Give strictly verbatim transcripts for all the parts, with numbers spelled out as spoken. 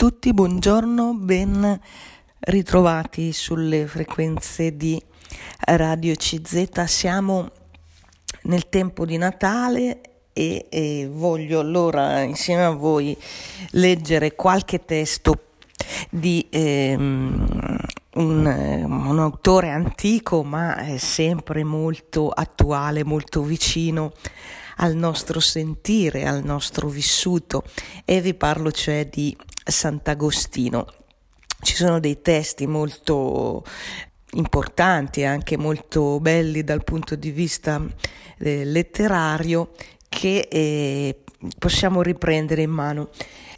tutti, buongiorno, ben ritrovati sulle frequenze di Radio C Z. Siamo nel tempo di Natale e, e voglio allora insieme a voi leggere qualche testo di eh, un, un autore antico ma è sempre molto attuale, molto vicino al nostro sentire, al nostro vissuto, e vi parlo cioè di Sant'Agostino. Ci sono dei testi molto importanti, anche molto belli dal punto di vista eh, letterario, che eh, possiamo riprendere in mano.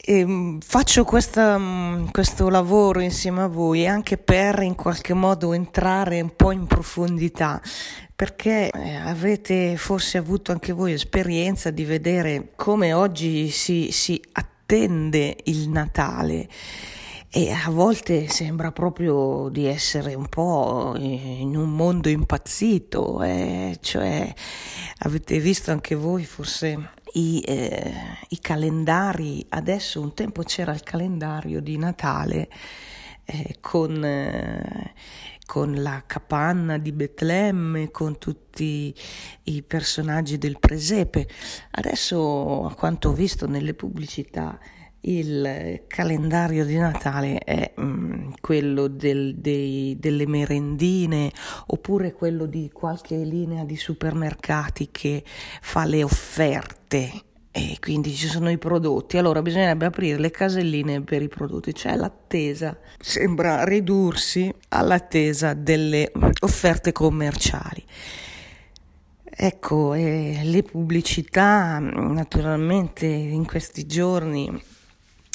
E faccio questa, questo lavoro insieme a voi anche per in qualche modo entrare un po' in profondità, perché avete forse avuto anche voi esperienza di vedere come oggi si, si attende il Natale e a volte sembra proprio di essere un po' in un mondo impazzito, eh? Cioè avete visto anche voi forse I, eh, i calendari. Adesso un tempo c'era il calendario di Natale eh, con, eh, con la capanna di Betlemme, con tutti i personaggi del presepe. Adesso, a quanto ho visto nelle pubblicità, il calendario di Natale è mh, quello del, dei, delle merendine, oppure quello di qualche linea di supermercati che fa le offerte e quindi ci sono i prodotti. Allora bisognerebbe aprire le caselline per i prodotti, cioè l'attesa sembra ridursi all'attesa delle offerte commerciali. Ecco, eh, le pubblicità naturalmente in questi giorni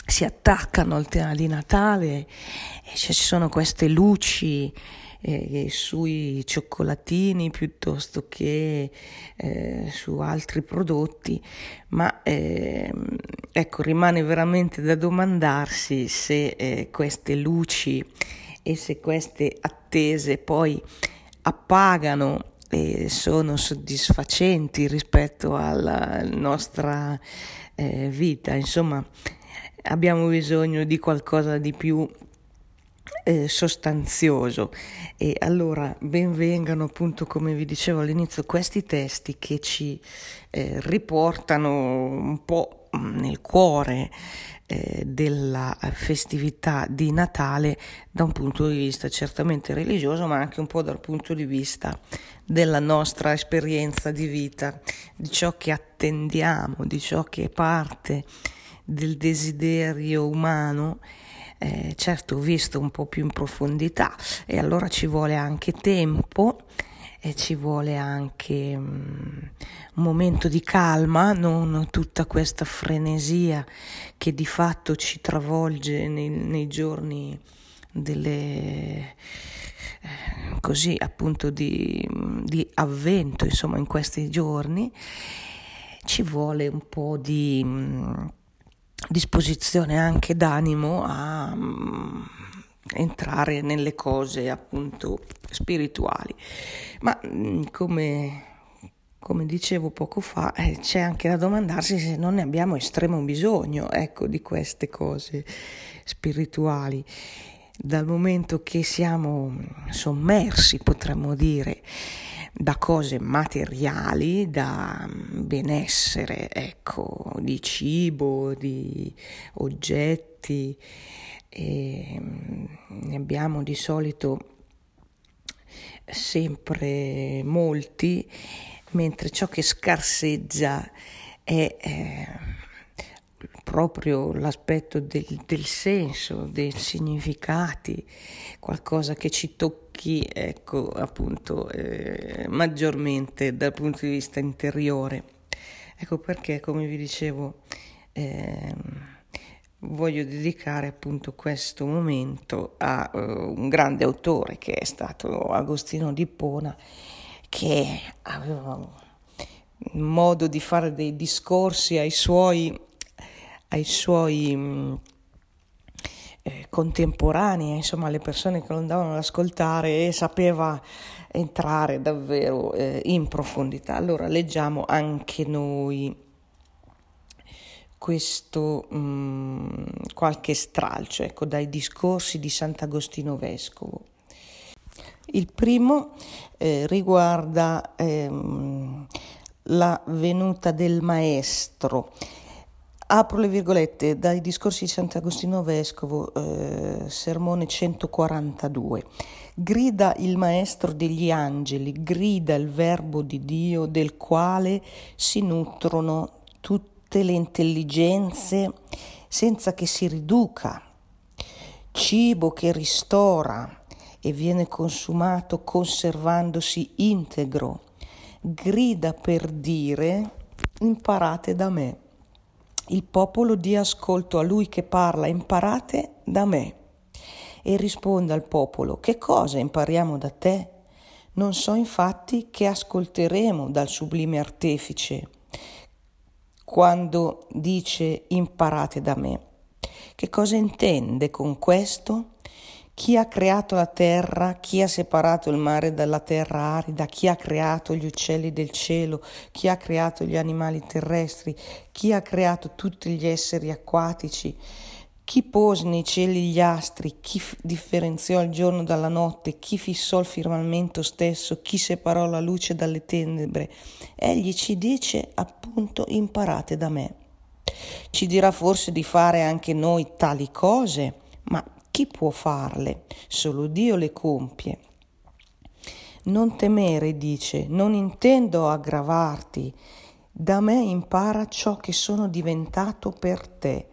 si attaccano al tema di Natale, e cioè ci sono queste luci eh, sui cioccolatini piuttosto che eh, su altri prodotti, ma eh, ecco, rimane veramente da domandarsi se eh, queste luci e se queste attese poi appagano e sono soddisfacenti rispetto alla nostra eh, vita. Insomma, abbiamo bisogno di qualcosa di più eh, sostanzioso, e allora ben vengano, appunto, come vi dicevo all'inizio, questi testi che ci eh, riportano un po' nel cuore eh, della festività di Natale, da un punto di vista certamente religioso, ma anche un po' dal punto di vista della nostra esperienza di vita, di ciò che attendiamo, di ciò che è parte del desiderio umano. Eh, certo, visto un po' più in profondità, e allora ci vuole anche tempo e ci vuole anche um, un momento di calma, non tutta questa frenesia che di fatto ci travolge nei, nei giorni delle eh, così appunto di, di avvento. Insomma, in questi giorni ci vuole un po' di mh, disposizione anche d'animo a mh, entrare nelle cose appunto spirituali, ma mh, come, come dicevo poco fa eh, c'è anche da domandarsi se non ne abbiamo estremo bisogno, ecco, di queste cose spirituali, dal momento che siamo sommersi, potremmo dire, da cose materiali, da benessere, ecco, di cibo, di oggetti, e ne abbiamo di solito sempre molti, mentre ciò che scarseggia è eh, proprio l'aspetto del, del senso, dei significati, qualcosa che ci tocca, ecco, appunto, eh, maggiormente dal punto di vista interiore. Ecco perché, come vi dicevo, eh, voglio dedicare appunto questo momento a uh, un grande autore che è stato Agostino D'Ippona, che aveva un modo di fare dei discorsi ai suoi ai suoi mh, contemporanee, insomma, le persone che lo andavano ad ascoltare, e sapeva entrare davvero eh, in profondità. Allora leggiamo anche noi questo mh, qualche stralcio ecco, dai discorsi di Sant'Agostino Vescovo. Il primo eh, riguarda ehm, la venuta del Maestro. Apro le virgolette dai discorsi di Sant'Agostino Vescovo, eh, sermone centoquarantadue. Grida il Maestro degli angeli, grida il Verbo di Dio del quale si nutrono tutte le intelligenze senza che si riduca, cibo che ristora e viene consumato conservandosi integro. Grida per dire imparate da me. Il popolo dia ascolto a lui che parla, imparate da me. E risponde al popolo, che cosa impariamo da te? Non so infatti che ascolteremo dal sublime artefice, quando dice imparate da me. Che cosa intende con questo? Chi ha creato la terra, chi ha separato il mare dalla terra arida, chi ha creato gli uccelli del cielo, chi ha creato gli animali terrestri, chi ha creato tutti gli esseri acquatici, chi pose nei cieli gli astri, chi f- differenziò il giorno dalla notte, chi fissò il firmamento stesso, chi separò la luce dalle tenebre. Egli ci dice appunto imparate da me. Ci dirà forse di fare anche noi tali cose, ma chi può farle? Solo Dio le compie. Non temere, dice, non intendo aggravarti, da me impara ciò che sono diventato per te.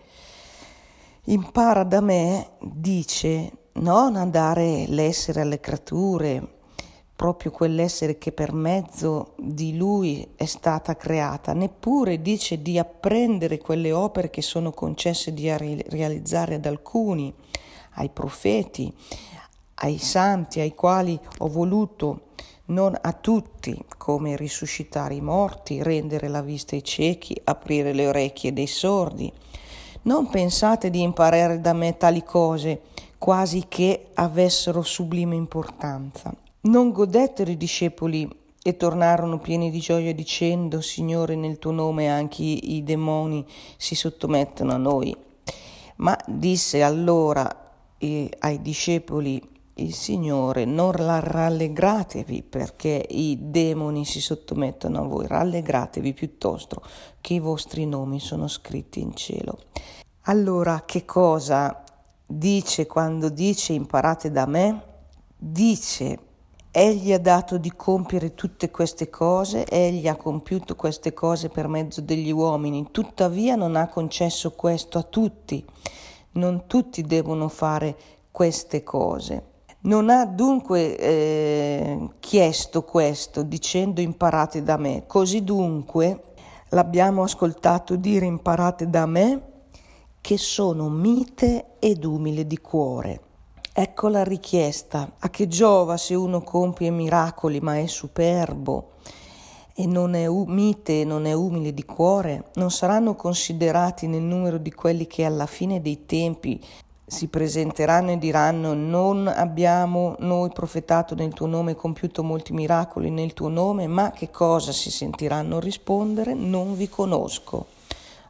Impara da me, dice, non a dare l'essere alle creature, proprio quell'essere che per mezzo di lui è stata creata, neppure dice di apprendere quelle opere che sono concesse di realizzare ad alcuni, ai profeti, ai santi, ai quali ho voluto, non a tutti, come risuscitare i morti, rendere la vista ai ciechi, aprire le orecchie dei sordi. Non pensate di imparare da me tali cose, quasi che avessero sublime importanza. Non godettero i discepoli e tornarono pieni di gioia dicendo, Signore, nel tuo nome anche i demoni si sottomettono a noi. Ma disse allora ai discepoli il Signore, non rallegratevi perché i demoni si sottomettono a voi, rallegratevi piuttosto che i vostri nomi sono scritti in cielo. Allora che cosa dice quando dice imparate da me? Dice egli ha dato di compiere tutte queste cose, egli ha compiuto queste cose per mezzo degli uomini, tuttavia non ha concesso questo a tutti. Non tutti devono fare queste cose. Non ha dunque eh, chiesto questo dicendo imparate da me. Così dunque l'abbiamo ascoltato dire imparate da me che sono mite ed umile di cuore. Ecco la richiesta. A che giova se uno compie miracoli ma è superbo e non è u- mite e non è umile di cuore, non saranno considerati nel numero di quelli che alla fine dei tempi si presenteranno e diranno non abbiamo noi profetato nel tuo nome, compiuto molti miracoli nel tuo nome, ma che cosa si sentiranno rispondere? Non vi conosco,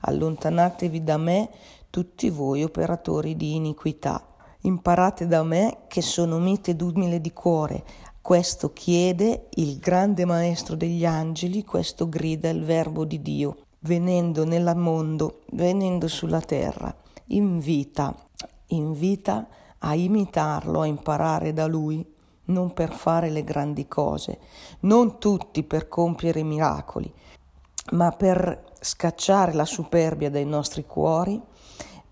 allontanatevi da me tutti voi operatori di iniquità, imparate da me che sono mite ed umile di cuore. Questo chiede il grande maestro degli angeli, questo grida il verbo di Dio, venendo nel mondo, venendo sulla terra, invita, invita a imitarlo, a imparare da lui, non per fare le grandi cose, non tutti per compiere miracoli, ma per scacciare la superbia dai nostri cuori,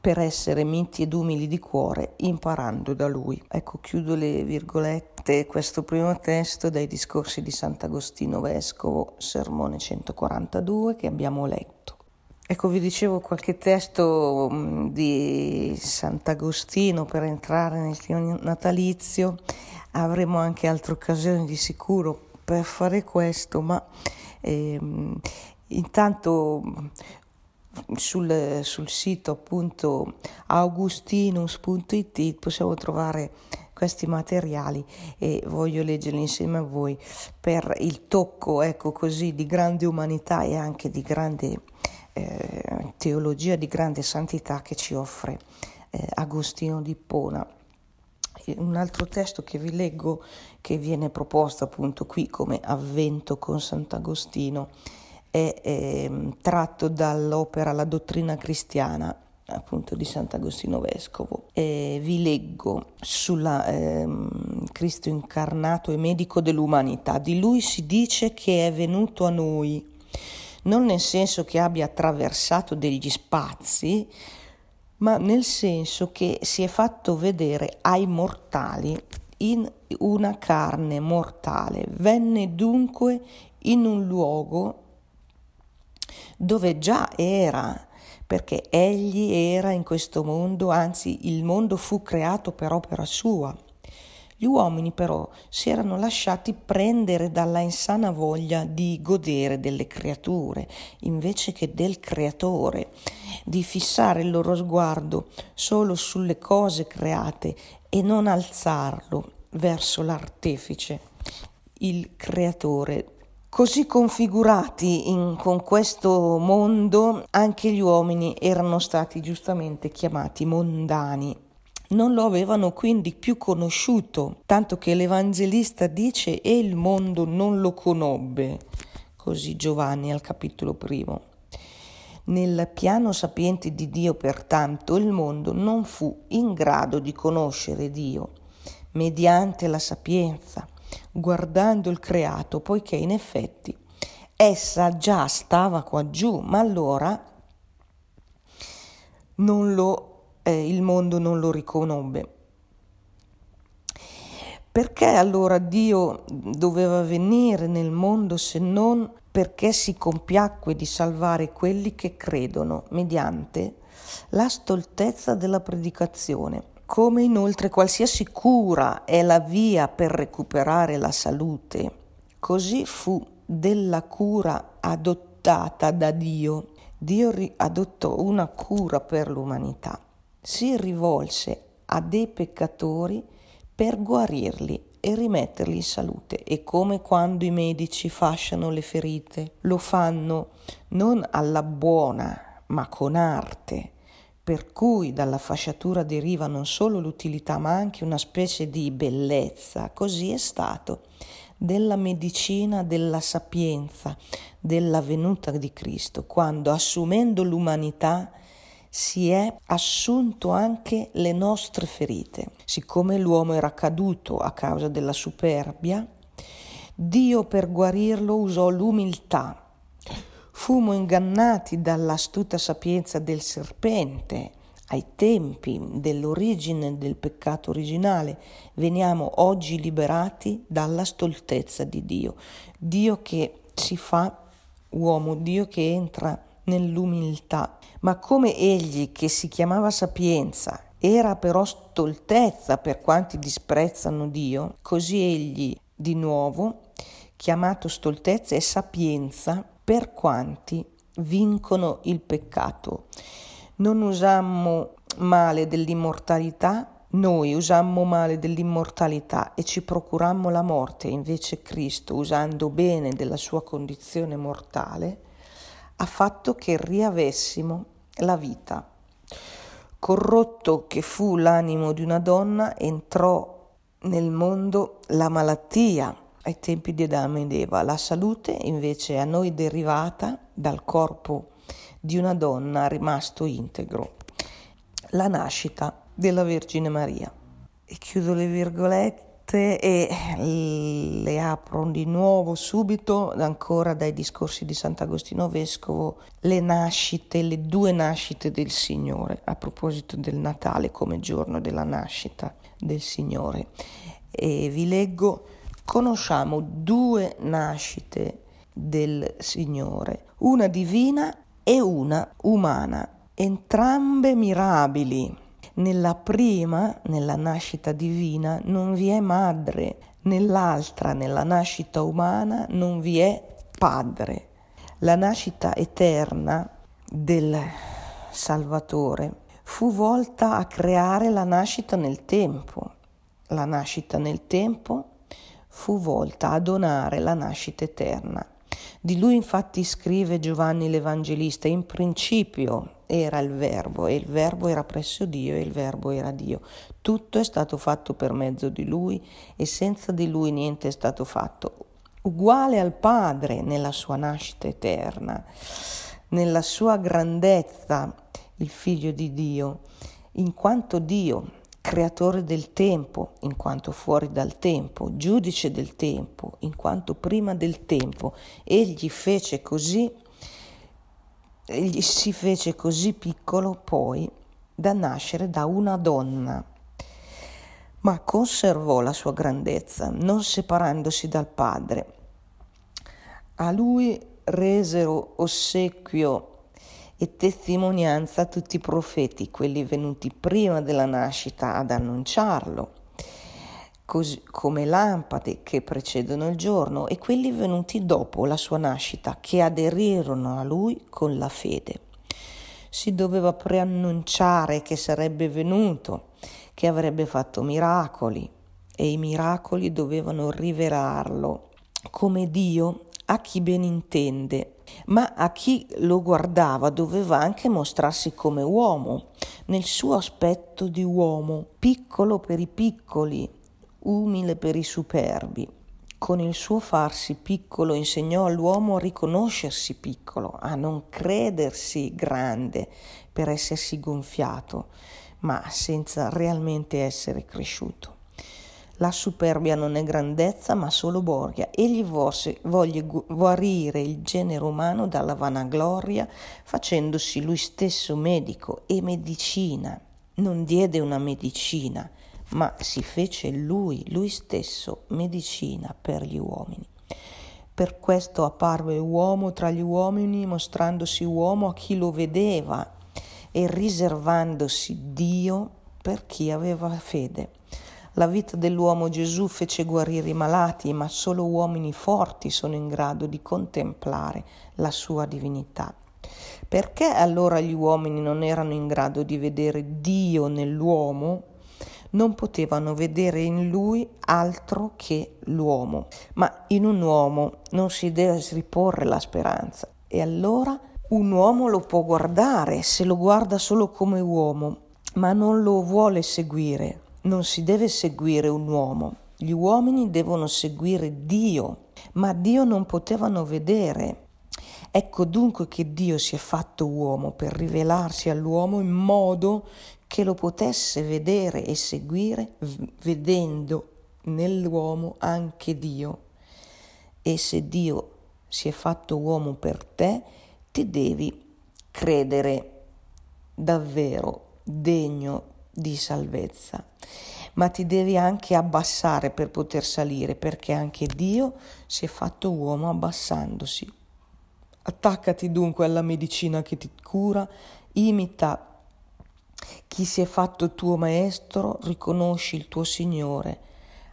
per essere miti ed umili di cuore, imparando da lui. Ecco, chiudo le virgolette, questo primo testo dai discorsi di Sant'Agostino Vescovo, sermone centoquarantadue, che abbiamo letto. Ecco, vi dicevo qualche testo di Sant'Agostino per entrare nel clima natalizio, avremo anche altre occasioni di sicuro per fare questo, ma ehm, intanto... Sul, sul sito appunto augustinus punto it possiamo trovare questi materiali e voglio leggerli insieme a voi per il tocco, ecco così, di grande umanità e anche di grande eh, teologia di grande santità che ci offre eh, Agostino D'Ippona. Un altro testo che vi leggo, che viene proposto appunto qui come avvento con Sant'Agostino, è eh, tratto dall'opera La dottrina cristiana, appunto di Sant'Agostino Vescovo. E vi leggo sulla eh, Cristo incarnato e medico dell'umanità. Di lui si dice che è venuto a noi, non nel senso che abbia attraversato degli spazi, ma nel senso che si è fatto vedere ai mortali in una carne mortale. Venne dunque in un luogo dove già era, perché egli era in questo mondo, anzi il mondo fu creato per opera sua. Gli uomini però si erano lasciati prendere dalla insana voglia di godere delle creature invece che del creatore, di fissare il loro sguardo solo sulle cose create e non alzarlo verso l'artefice, il creatore. Così configurati in, con questo mondo, anche gli uomini erano stati giustamente chiamati mondani. Non lo avevano quindi più conosciuto, tanto che l'Evangelista dice «e il mondo non lo conobbe», così Giovanni al capitolo primo. Nel piano sapiente di Dio, pertanto, il mondo non fu in grado di conoscere Dio, mediante la sapienza, guardando il creato, poiché in effetti essa già stava qua giù, ma allora non lo Eh, il mondo non lo riconobbe. Perché allora Dio doveva venire nel mondo se non perché si compiacque di salvare quelli che credono mediante la stoltezza della predicazione? Come inoltre qualsiasi cura è la via per recuperare la salute, così fu della cura adottata da Dio. Dio ri- adottò una cura per l'umanità. Si rivolse a dei peccatori per guarirli e rimetterli in salute. E come quando i medici fasciano le ferite, lo fanno non alla buona, ma con arte, per cui dalla fasciatura deriva non solo l'utilità, ma anche una specie di bellezza. Così è stato della medicina, della sapienza, della venuta di Cristo, quando assumendo l'umanità si è assunto anche le nostre ferite. Siccome l'uomo era caduto a causa della superbia, Dio per guarirlo usò l'umiltà. Fummo ingannati dall'astuta sapienza del serpente ai tempi dell'origine del peccato originale. Veniamo oggi liberati dalla stoltezza di Dio. Dio che si fa uomo, Dio che entra nell'umiltà, ma come egli che si chiamava sapienza era però stoltezza per quanti disprezzano Dio, così egli di nuovo chiamato stoltezza e sapienza per quanti vincono il peccato. Non usammo male dell'immortalità, noi usammo male dell'immortalità e ci procurammo la morte, invece Cristo, usando bene della sua condizione mortale, ha fatto che riavessimo la vita. Corrotto che fu l'animo di una donna, entrò nel mondo la malattia ai tempi di Adamo ed Eva. La salute invece a noi derivata dal corpo di una donna rimasto integro. La nascita della Vergine Maria. E chiudo le virgolette e le apro di nuovo subito ancora dai discorsi di Sant'Agostino Vescovo, le nascite, le due nascite del Signore, a proposito del Natale come giorno della nascita del Signore. E vi leggo: conosciamo due nascite del Signore, una divina e una umana, entrambe mirabili. Nella prima, nella nascita divina, non vi è madre, nell'altra, nella nascita umana, non vi è padre. La nascita eterna del Salvatore fu volta a creare la nascita nel tempo. La nascita nel tempo fu volta a donare la nascita eterna. Di lui infatti scrive Giovanni l'Evangelista: in principio era il Verbo, e il Verbo era presso Dio, e il Verbo era Dio. Tutto è stato fatto per mezzo di lui, e senza di lui niente è stato fatto. Uguale al Padre nella sua nascita eterna, nella sua grandezza, il Figlio di Dio, in quanto Dio, creatore del tempo, in quanto fuori dal tempo, giudice del tempo, in quanto prima del tempo, egli fece così, egli si fece così piccolo poi da nascere da una donna, ma conservò la sua grandezza, non separandosi dal Padre. A lui resero ossequio e testimonianza a tutti i profeti, quelli venuti prima della nascita ad annunciarlo, così come lampade che precedono il giorno, e quelli venuti dopo la sua nascita, che aderirono a lui con la fede. Si doveva preannunciare che sarebbe venuto, che avrebbe fatto miracoli, e i miracoli dovevano rivelarlo come Dio a chi ben intende, ma a chi lo guardava doveva anche mostrarsi come uomo, nel suo aspetto di uomo, piccolo per i piccoli, umile per i superbi. Con il suo farsi piccolo insegnò all'uomo a riconoscersi piccolo, a non credersi grande per essersi gonfiato, ma senza realmente essere cresciuto. La superbia non è grandezza, ma solo borghia. Egli volle guarire il genere umano dalla vanagloria, facendosi lui stesso medico e medicina. Non diede una medicina, ma si fece lui, lui stesso, medicina per gli uomini. Per questo apparve uomo tra gli uomini, mostrandosi uomo a chi lo vedeva e riservandosi Dio per chi aveva fede. La vita dell'uomo Gesù fece guarire i malati, ma solo uomini forti sono in grado di contemplare la sua divinità. Perché allora gli uomini non erano in grado di vedere Dio nell'uomo? Non potevano vedere in lui altro che l'uomo. Ma in un uomo non si deve riporre la speranza. E allora un uomo lo può guardare se lo guarda solo come uomo, ma non lo vuole seguire. Non si deve seguire un uomo, gli uomini devono seguire Dio, ma Dio non potevano vedere. Ecco dunque che Dio si è fatto uomo per rivelarsi all'uomo in modo che lo potesse vedere e seguire, vedendo nell'uomo anche Dio. E se Dio si è fatto uomo per te, ti devi credere davvero degno di salvezza, ma ti devi anche abbassare per poter salire, perché anche Dio si è fatto uomo abbassandosi. Attaccati dunque alla medicina che ti cura, imita chi si è fatto tuo maestro, riconosci il tuo Signore,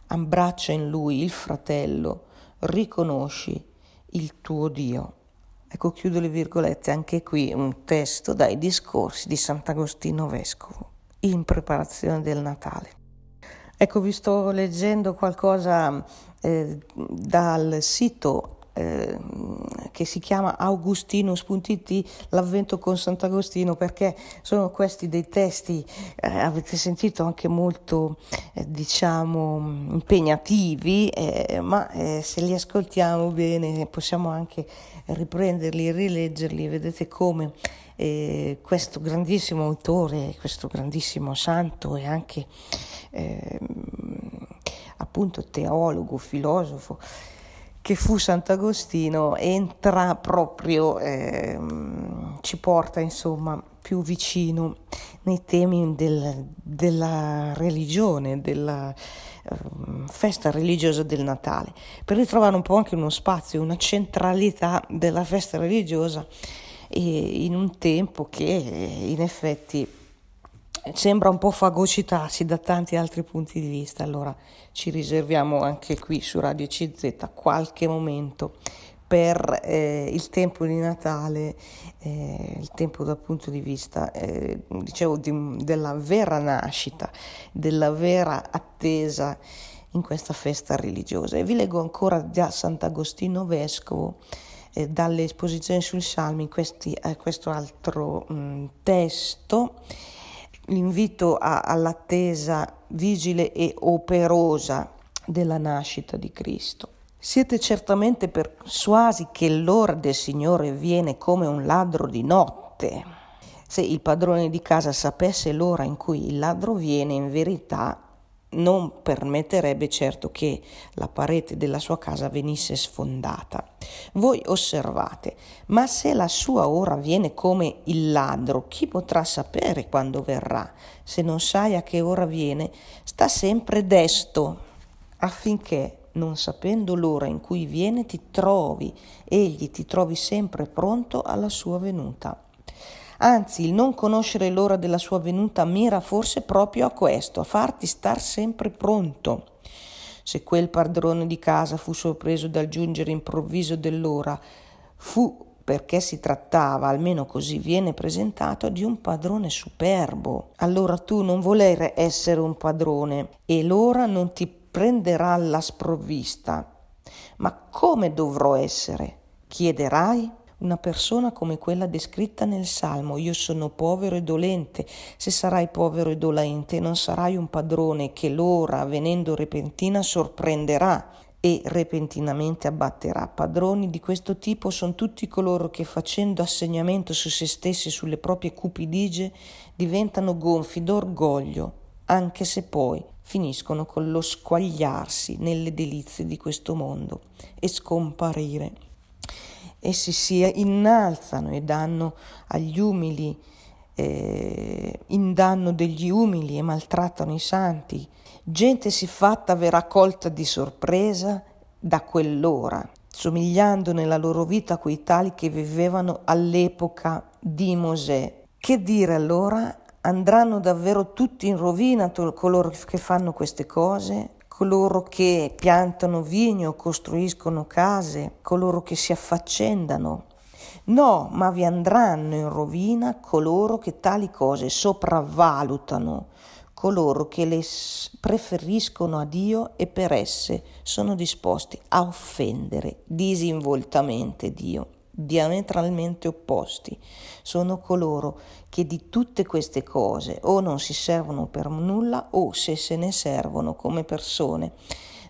abbraccia in lui il fratello, riconosci il tuo Dio. Ecco, chiudo le virgolette, anche qui un testo dai discorsi di Sant'Agostino Vescovo, in preparazione del Natale. Ecco, vi sto leggendo qualcosa eh, dal sito eh, che si chiama augustinus punto it, l'avvento con Sant'Agostino, perché sono questi dei testi, eh, avete sentito, anche molto eh, diciamo impegnativi, eh, ma eh, se li ascoltiamo bene possiamo anche riprenderli, rileggerli, vedete come Eh, questo grandissimo autore, questo grandissimo santo e anche eh, appunto teologo, filosofo che fu Sant'Agostino, entra proprio, eh, ci porta insomma più vicino nei temi del, della religione, della eh, festa religiosa del Natale, per ritrovare un po' anche uno spazio, una centralità della festa religiosa e in un tempo che in effetti sembra un po' fagocitarsi da tanti altri punti di vista. Allora ci riserviamo anche qui su Radio C Z qualche momento per eh, il tempo di Natale, eh, il tempo dal punto di vista eh, dicevo di, della vera nascita, della vera attesa in questa festa religiosa. E vi leggo ancora da Sant'Agostino Vescovo eh, dalle esposizioni sul Salmi questi, eh, questo altro mh, testo. L'invito a, all'attesa vigile e operosa della nascita di Cristo. Siete certamente persuasi che l'ora del Signore viene come un ladro di notte. Se il padrone di casa sapesse l'ora in cui il ladro viene, in verità non permetterebbe certo che la parete della sua casa venisse sfondata. Voi osservate, ma se la sua ora viene come il ladro, chi potrà sapere quando verrà? Se non sai a che ora viene, sta sempre desto, affinché, non sapendo l'ora in cui viene, ti trovi, egli ti trovi sempre pronto alla sua venuta. Anzi, il non conoscere l'ora della sua venuta mira forse proprio a questo, a farti star sempre pronto. Se quel padrone di casa fu sorpreso dal giungere improvviso dell'ora, fu perché si trattava, almeno così viene presentato, di un padrone superbo. Allora tu non voler essere un padrone e l'ora non ti prenderà alla sprovvista. Ma come dovrò essere? Chiederai? Una persona come quella descritta nel Salmo, io sono povero e dolente, se sarai povero e dolente non sarai un padrone che l'ora venendo repentina sorprenderà e repentinamente abbatterà. Padroni di questo tipo sono tutti coloro che facendo assegnamento su se stessi e sulle proprie cupidigie diventano gonfi d'orgoglio, anche se poi finiscono con lo squagliarsi nelle delizie di questo mondo e scomparire. Essi si innalzano e danno agli umili, eh, in danno degli umili e maltrattano i santi. Gente siffatta verrà colta di sorpresa da quell'ora, somigliando nella loro vita a quei tali che vivevano all'epoca di Mosè. Che dire allora? Andranno davvero tutti in rovina coloro che fanno queste cose? Coloro che piantano vigno, costruiscono case, coloro che si affaccendano. No, ma vi andranno in rovina coloro che tali cose sopravvalutano, coloro che le preferiscono a Dio e per esse sono disposti a offendere disinvoltamente Dio. Diametralmente opposti sono coloro che di tutte queste cose o non si servono per nulla o se se ne servono come persone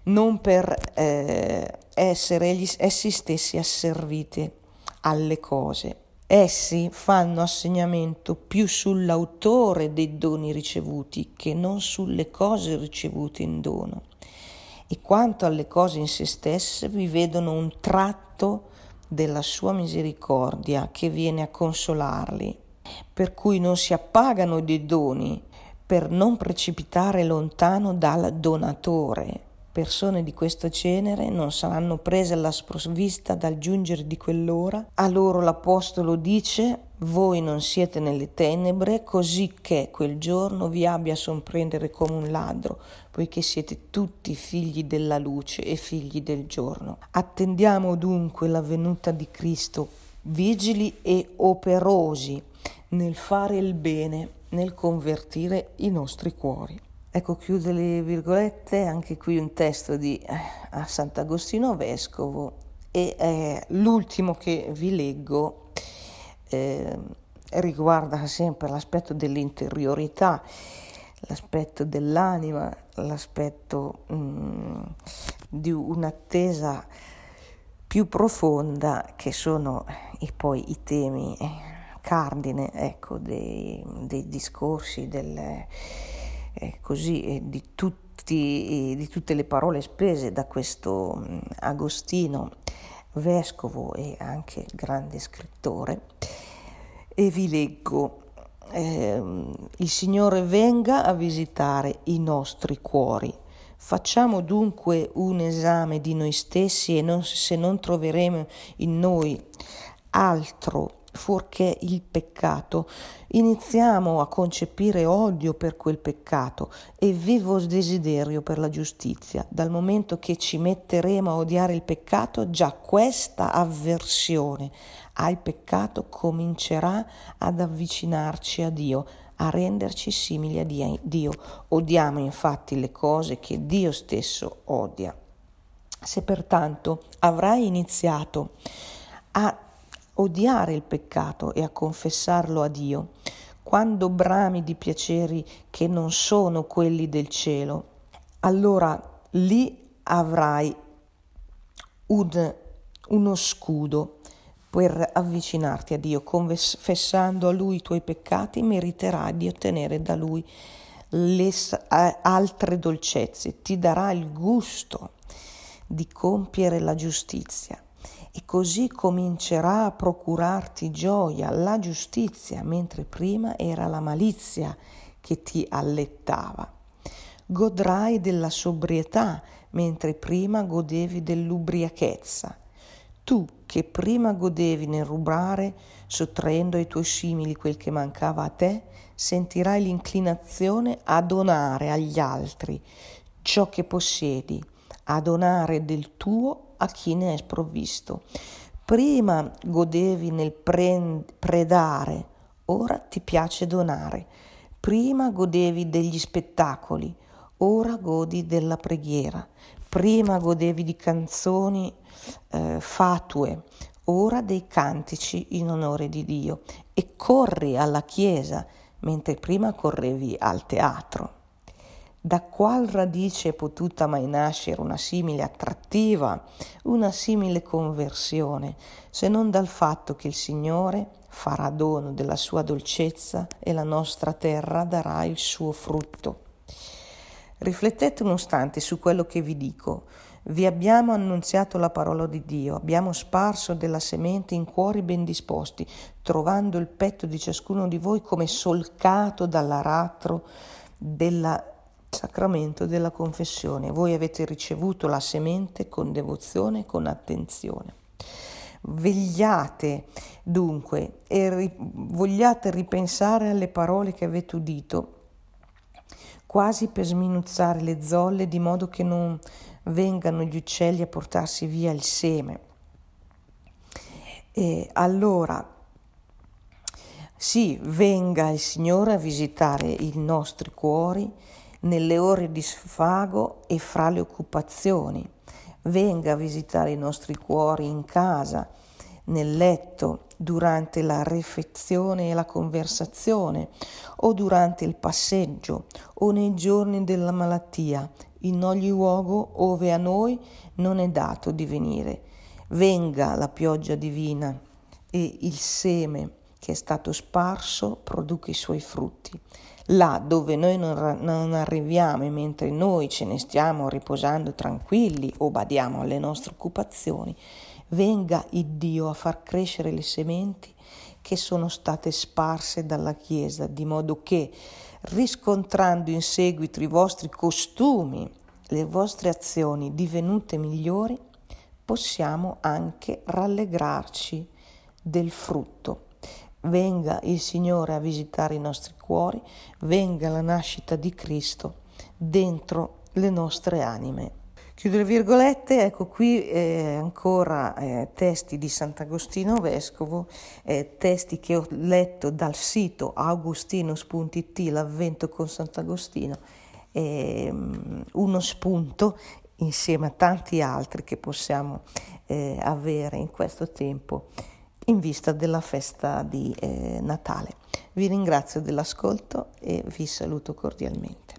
non per eh, essere gli, essi stessi asservite alle cose. Essi fanno assegnamento più sull'autore dei doni ricevuti che non sulle cose ricevute in dono e quanto alle cose in se stesse vi vedono un tratto della sua misericordia che viene a consolarli, per cui non si appagano dei doni per non precipitare lontano dal donatore. Persone di questo genere non saranno prese alla sprovvista dal giungere di quell'ora. A loro l'Apostolo dice: voi non siete nelle tenebre, così che quel giorno vi abbia a sorprendere come un ladro, poiché siete tutti figli della luce e figli del giorno. Attendiamo dunque la venuta di Cristo, vigili e operosi nel fare il bene, nel convertire i nostri cuori. Ecco, chiude le virgolette, anche qui un testo di eh, Sant'Agostino Vescovo e eh, l'ultimo che vi leggo Eh, riguarda sempre l'aspetto dell'interiorità, l'aspetto dell'anima, l'aspetto mh, di un'attesa più profonda che sono i, poi i temi cardine ecco, dei, dei discorsi, del, eh, così, eh, di, tutti, eh, di tutte le parole spese da questo mh, Agostino Vescovo e anche grande scrittore. E vi leggo: eh, il Signore venga a visitare i nostri cuori. Facciamo dunque un esame di noi stessi e non, se non troveremo in noi altro fuorché il peccato, iniziamo a concepire odio per quel peccato e vivo desiderio per la giustizia. Dal momento che ci metteremo a odiare il peccato, già questa avversione al peccato comincerà ad avvicinarci a Dio, a renderci simili a Dio. Odiamo infatti le cose che Dio stesso odia. Se pertanto avrai iniziato a odiare il peccato e a confessarlo a Dio, quando brami di piaceri che non sono quelli del cielo, allora lì avrai un, uno scudo per avvicinarti a Dio. Confessando a Lui i tuoi peccati, meriterai di ottenere da Lui le altre dolcezze, ti darà il gusto di compiere la giustizia e così comincerà a procurarti gioia la giustizia, mentre prima era la malizia che ti allettava. Godrai della sobrietà, mentre prima godevi dell'ubriachezza. Tu che prima godevi nel rubare, sottraendo ai tuoi simili quel che mancava a te, sentirai l'inclinazione a donare agli altri ciò che possiedi, a donare del tuo a chi ne è sprovvisto. Prima godevi nel predare, ora ti piace donare. Prima godevi degli spettacoli, ora godi della preghiera. Prima godevi di canzoni eh, fatue, ora dei cantici in onore di Dio, e corri alla chiesa, mentre prima correvi al teatro. Da qual radice è potuta mai nascere una simile attrattiva, una simile conversione, se non dal fatto che il Signore farà dono della sua dolcezza e la nostra terra darà il suo frutto? Riflettete un istante su quello che vi dico. Vi abbiamo annunziato la parola di Dio, abbiamo sparso della semente in cuori ben disposti, trovando il petto di ciascuno di voi come solcato dall'aratro del sacramento della confessione. Voi avete ricevuto la semente con devozione e con attenzione. Vegliate dunque e ri- vogliate ripensare alle parole che avete udito, quasi per sminuzzare le zolle, di modo che non vengano gli uccelli a portarsi via il seme. E allora, sì, venga il Signore a visitare i nostri cuori nelle ore di sfago e fra le occupazioni. Venga a visitare i nostri cuori in casa, nel letto, durante la refezione e la conversazione, o durante il passeggio, o nei giorni della malattia, in ogni luogo ove a noi non è dato di venire. Venga la pioggia divina e il seme che è stato sparso produca i suoi frutti. Là dove noi non, non arriviamo, e mentre noi ce ne stiamo riposando tranquilli o badiamo alle nostre occupazioni, venga il Dio a far crescere le sementi che sono state sparse dalla Chiesa, di modo che, riscontrando in seguito i vostri costumi, le vostre azioni divenute migliori, possiamo anche rallegrarci del frutto. Venga il Signore a visitare i nostri cuori, venga la nascita di Cristo dentro le nostre anime. Chiudo le virgolette, ecco qui eh, ancora eh, testi di Sant'Agostino Vescovo, eh, testi che ho letto dal sito augustinus punto it, l'avvento con Sant'Agostino, eh, uno spunto insieme a tanti altri che possiamo eh, avere in questo tempo in vista della festa di eh, Natale. Vi ringrazio dell'ascolto e vi saluto cordialmente.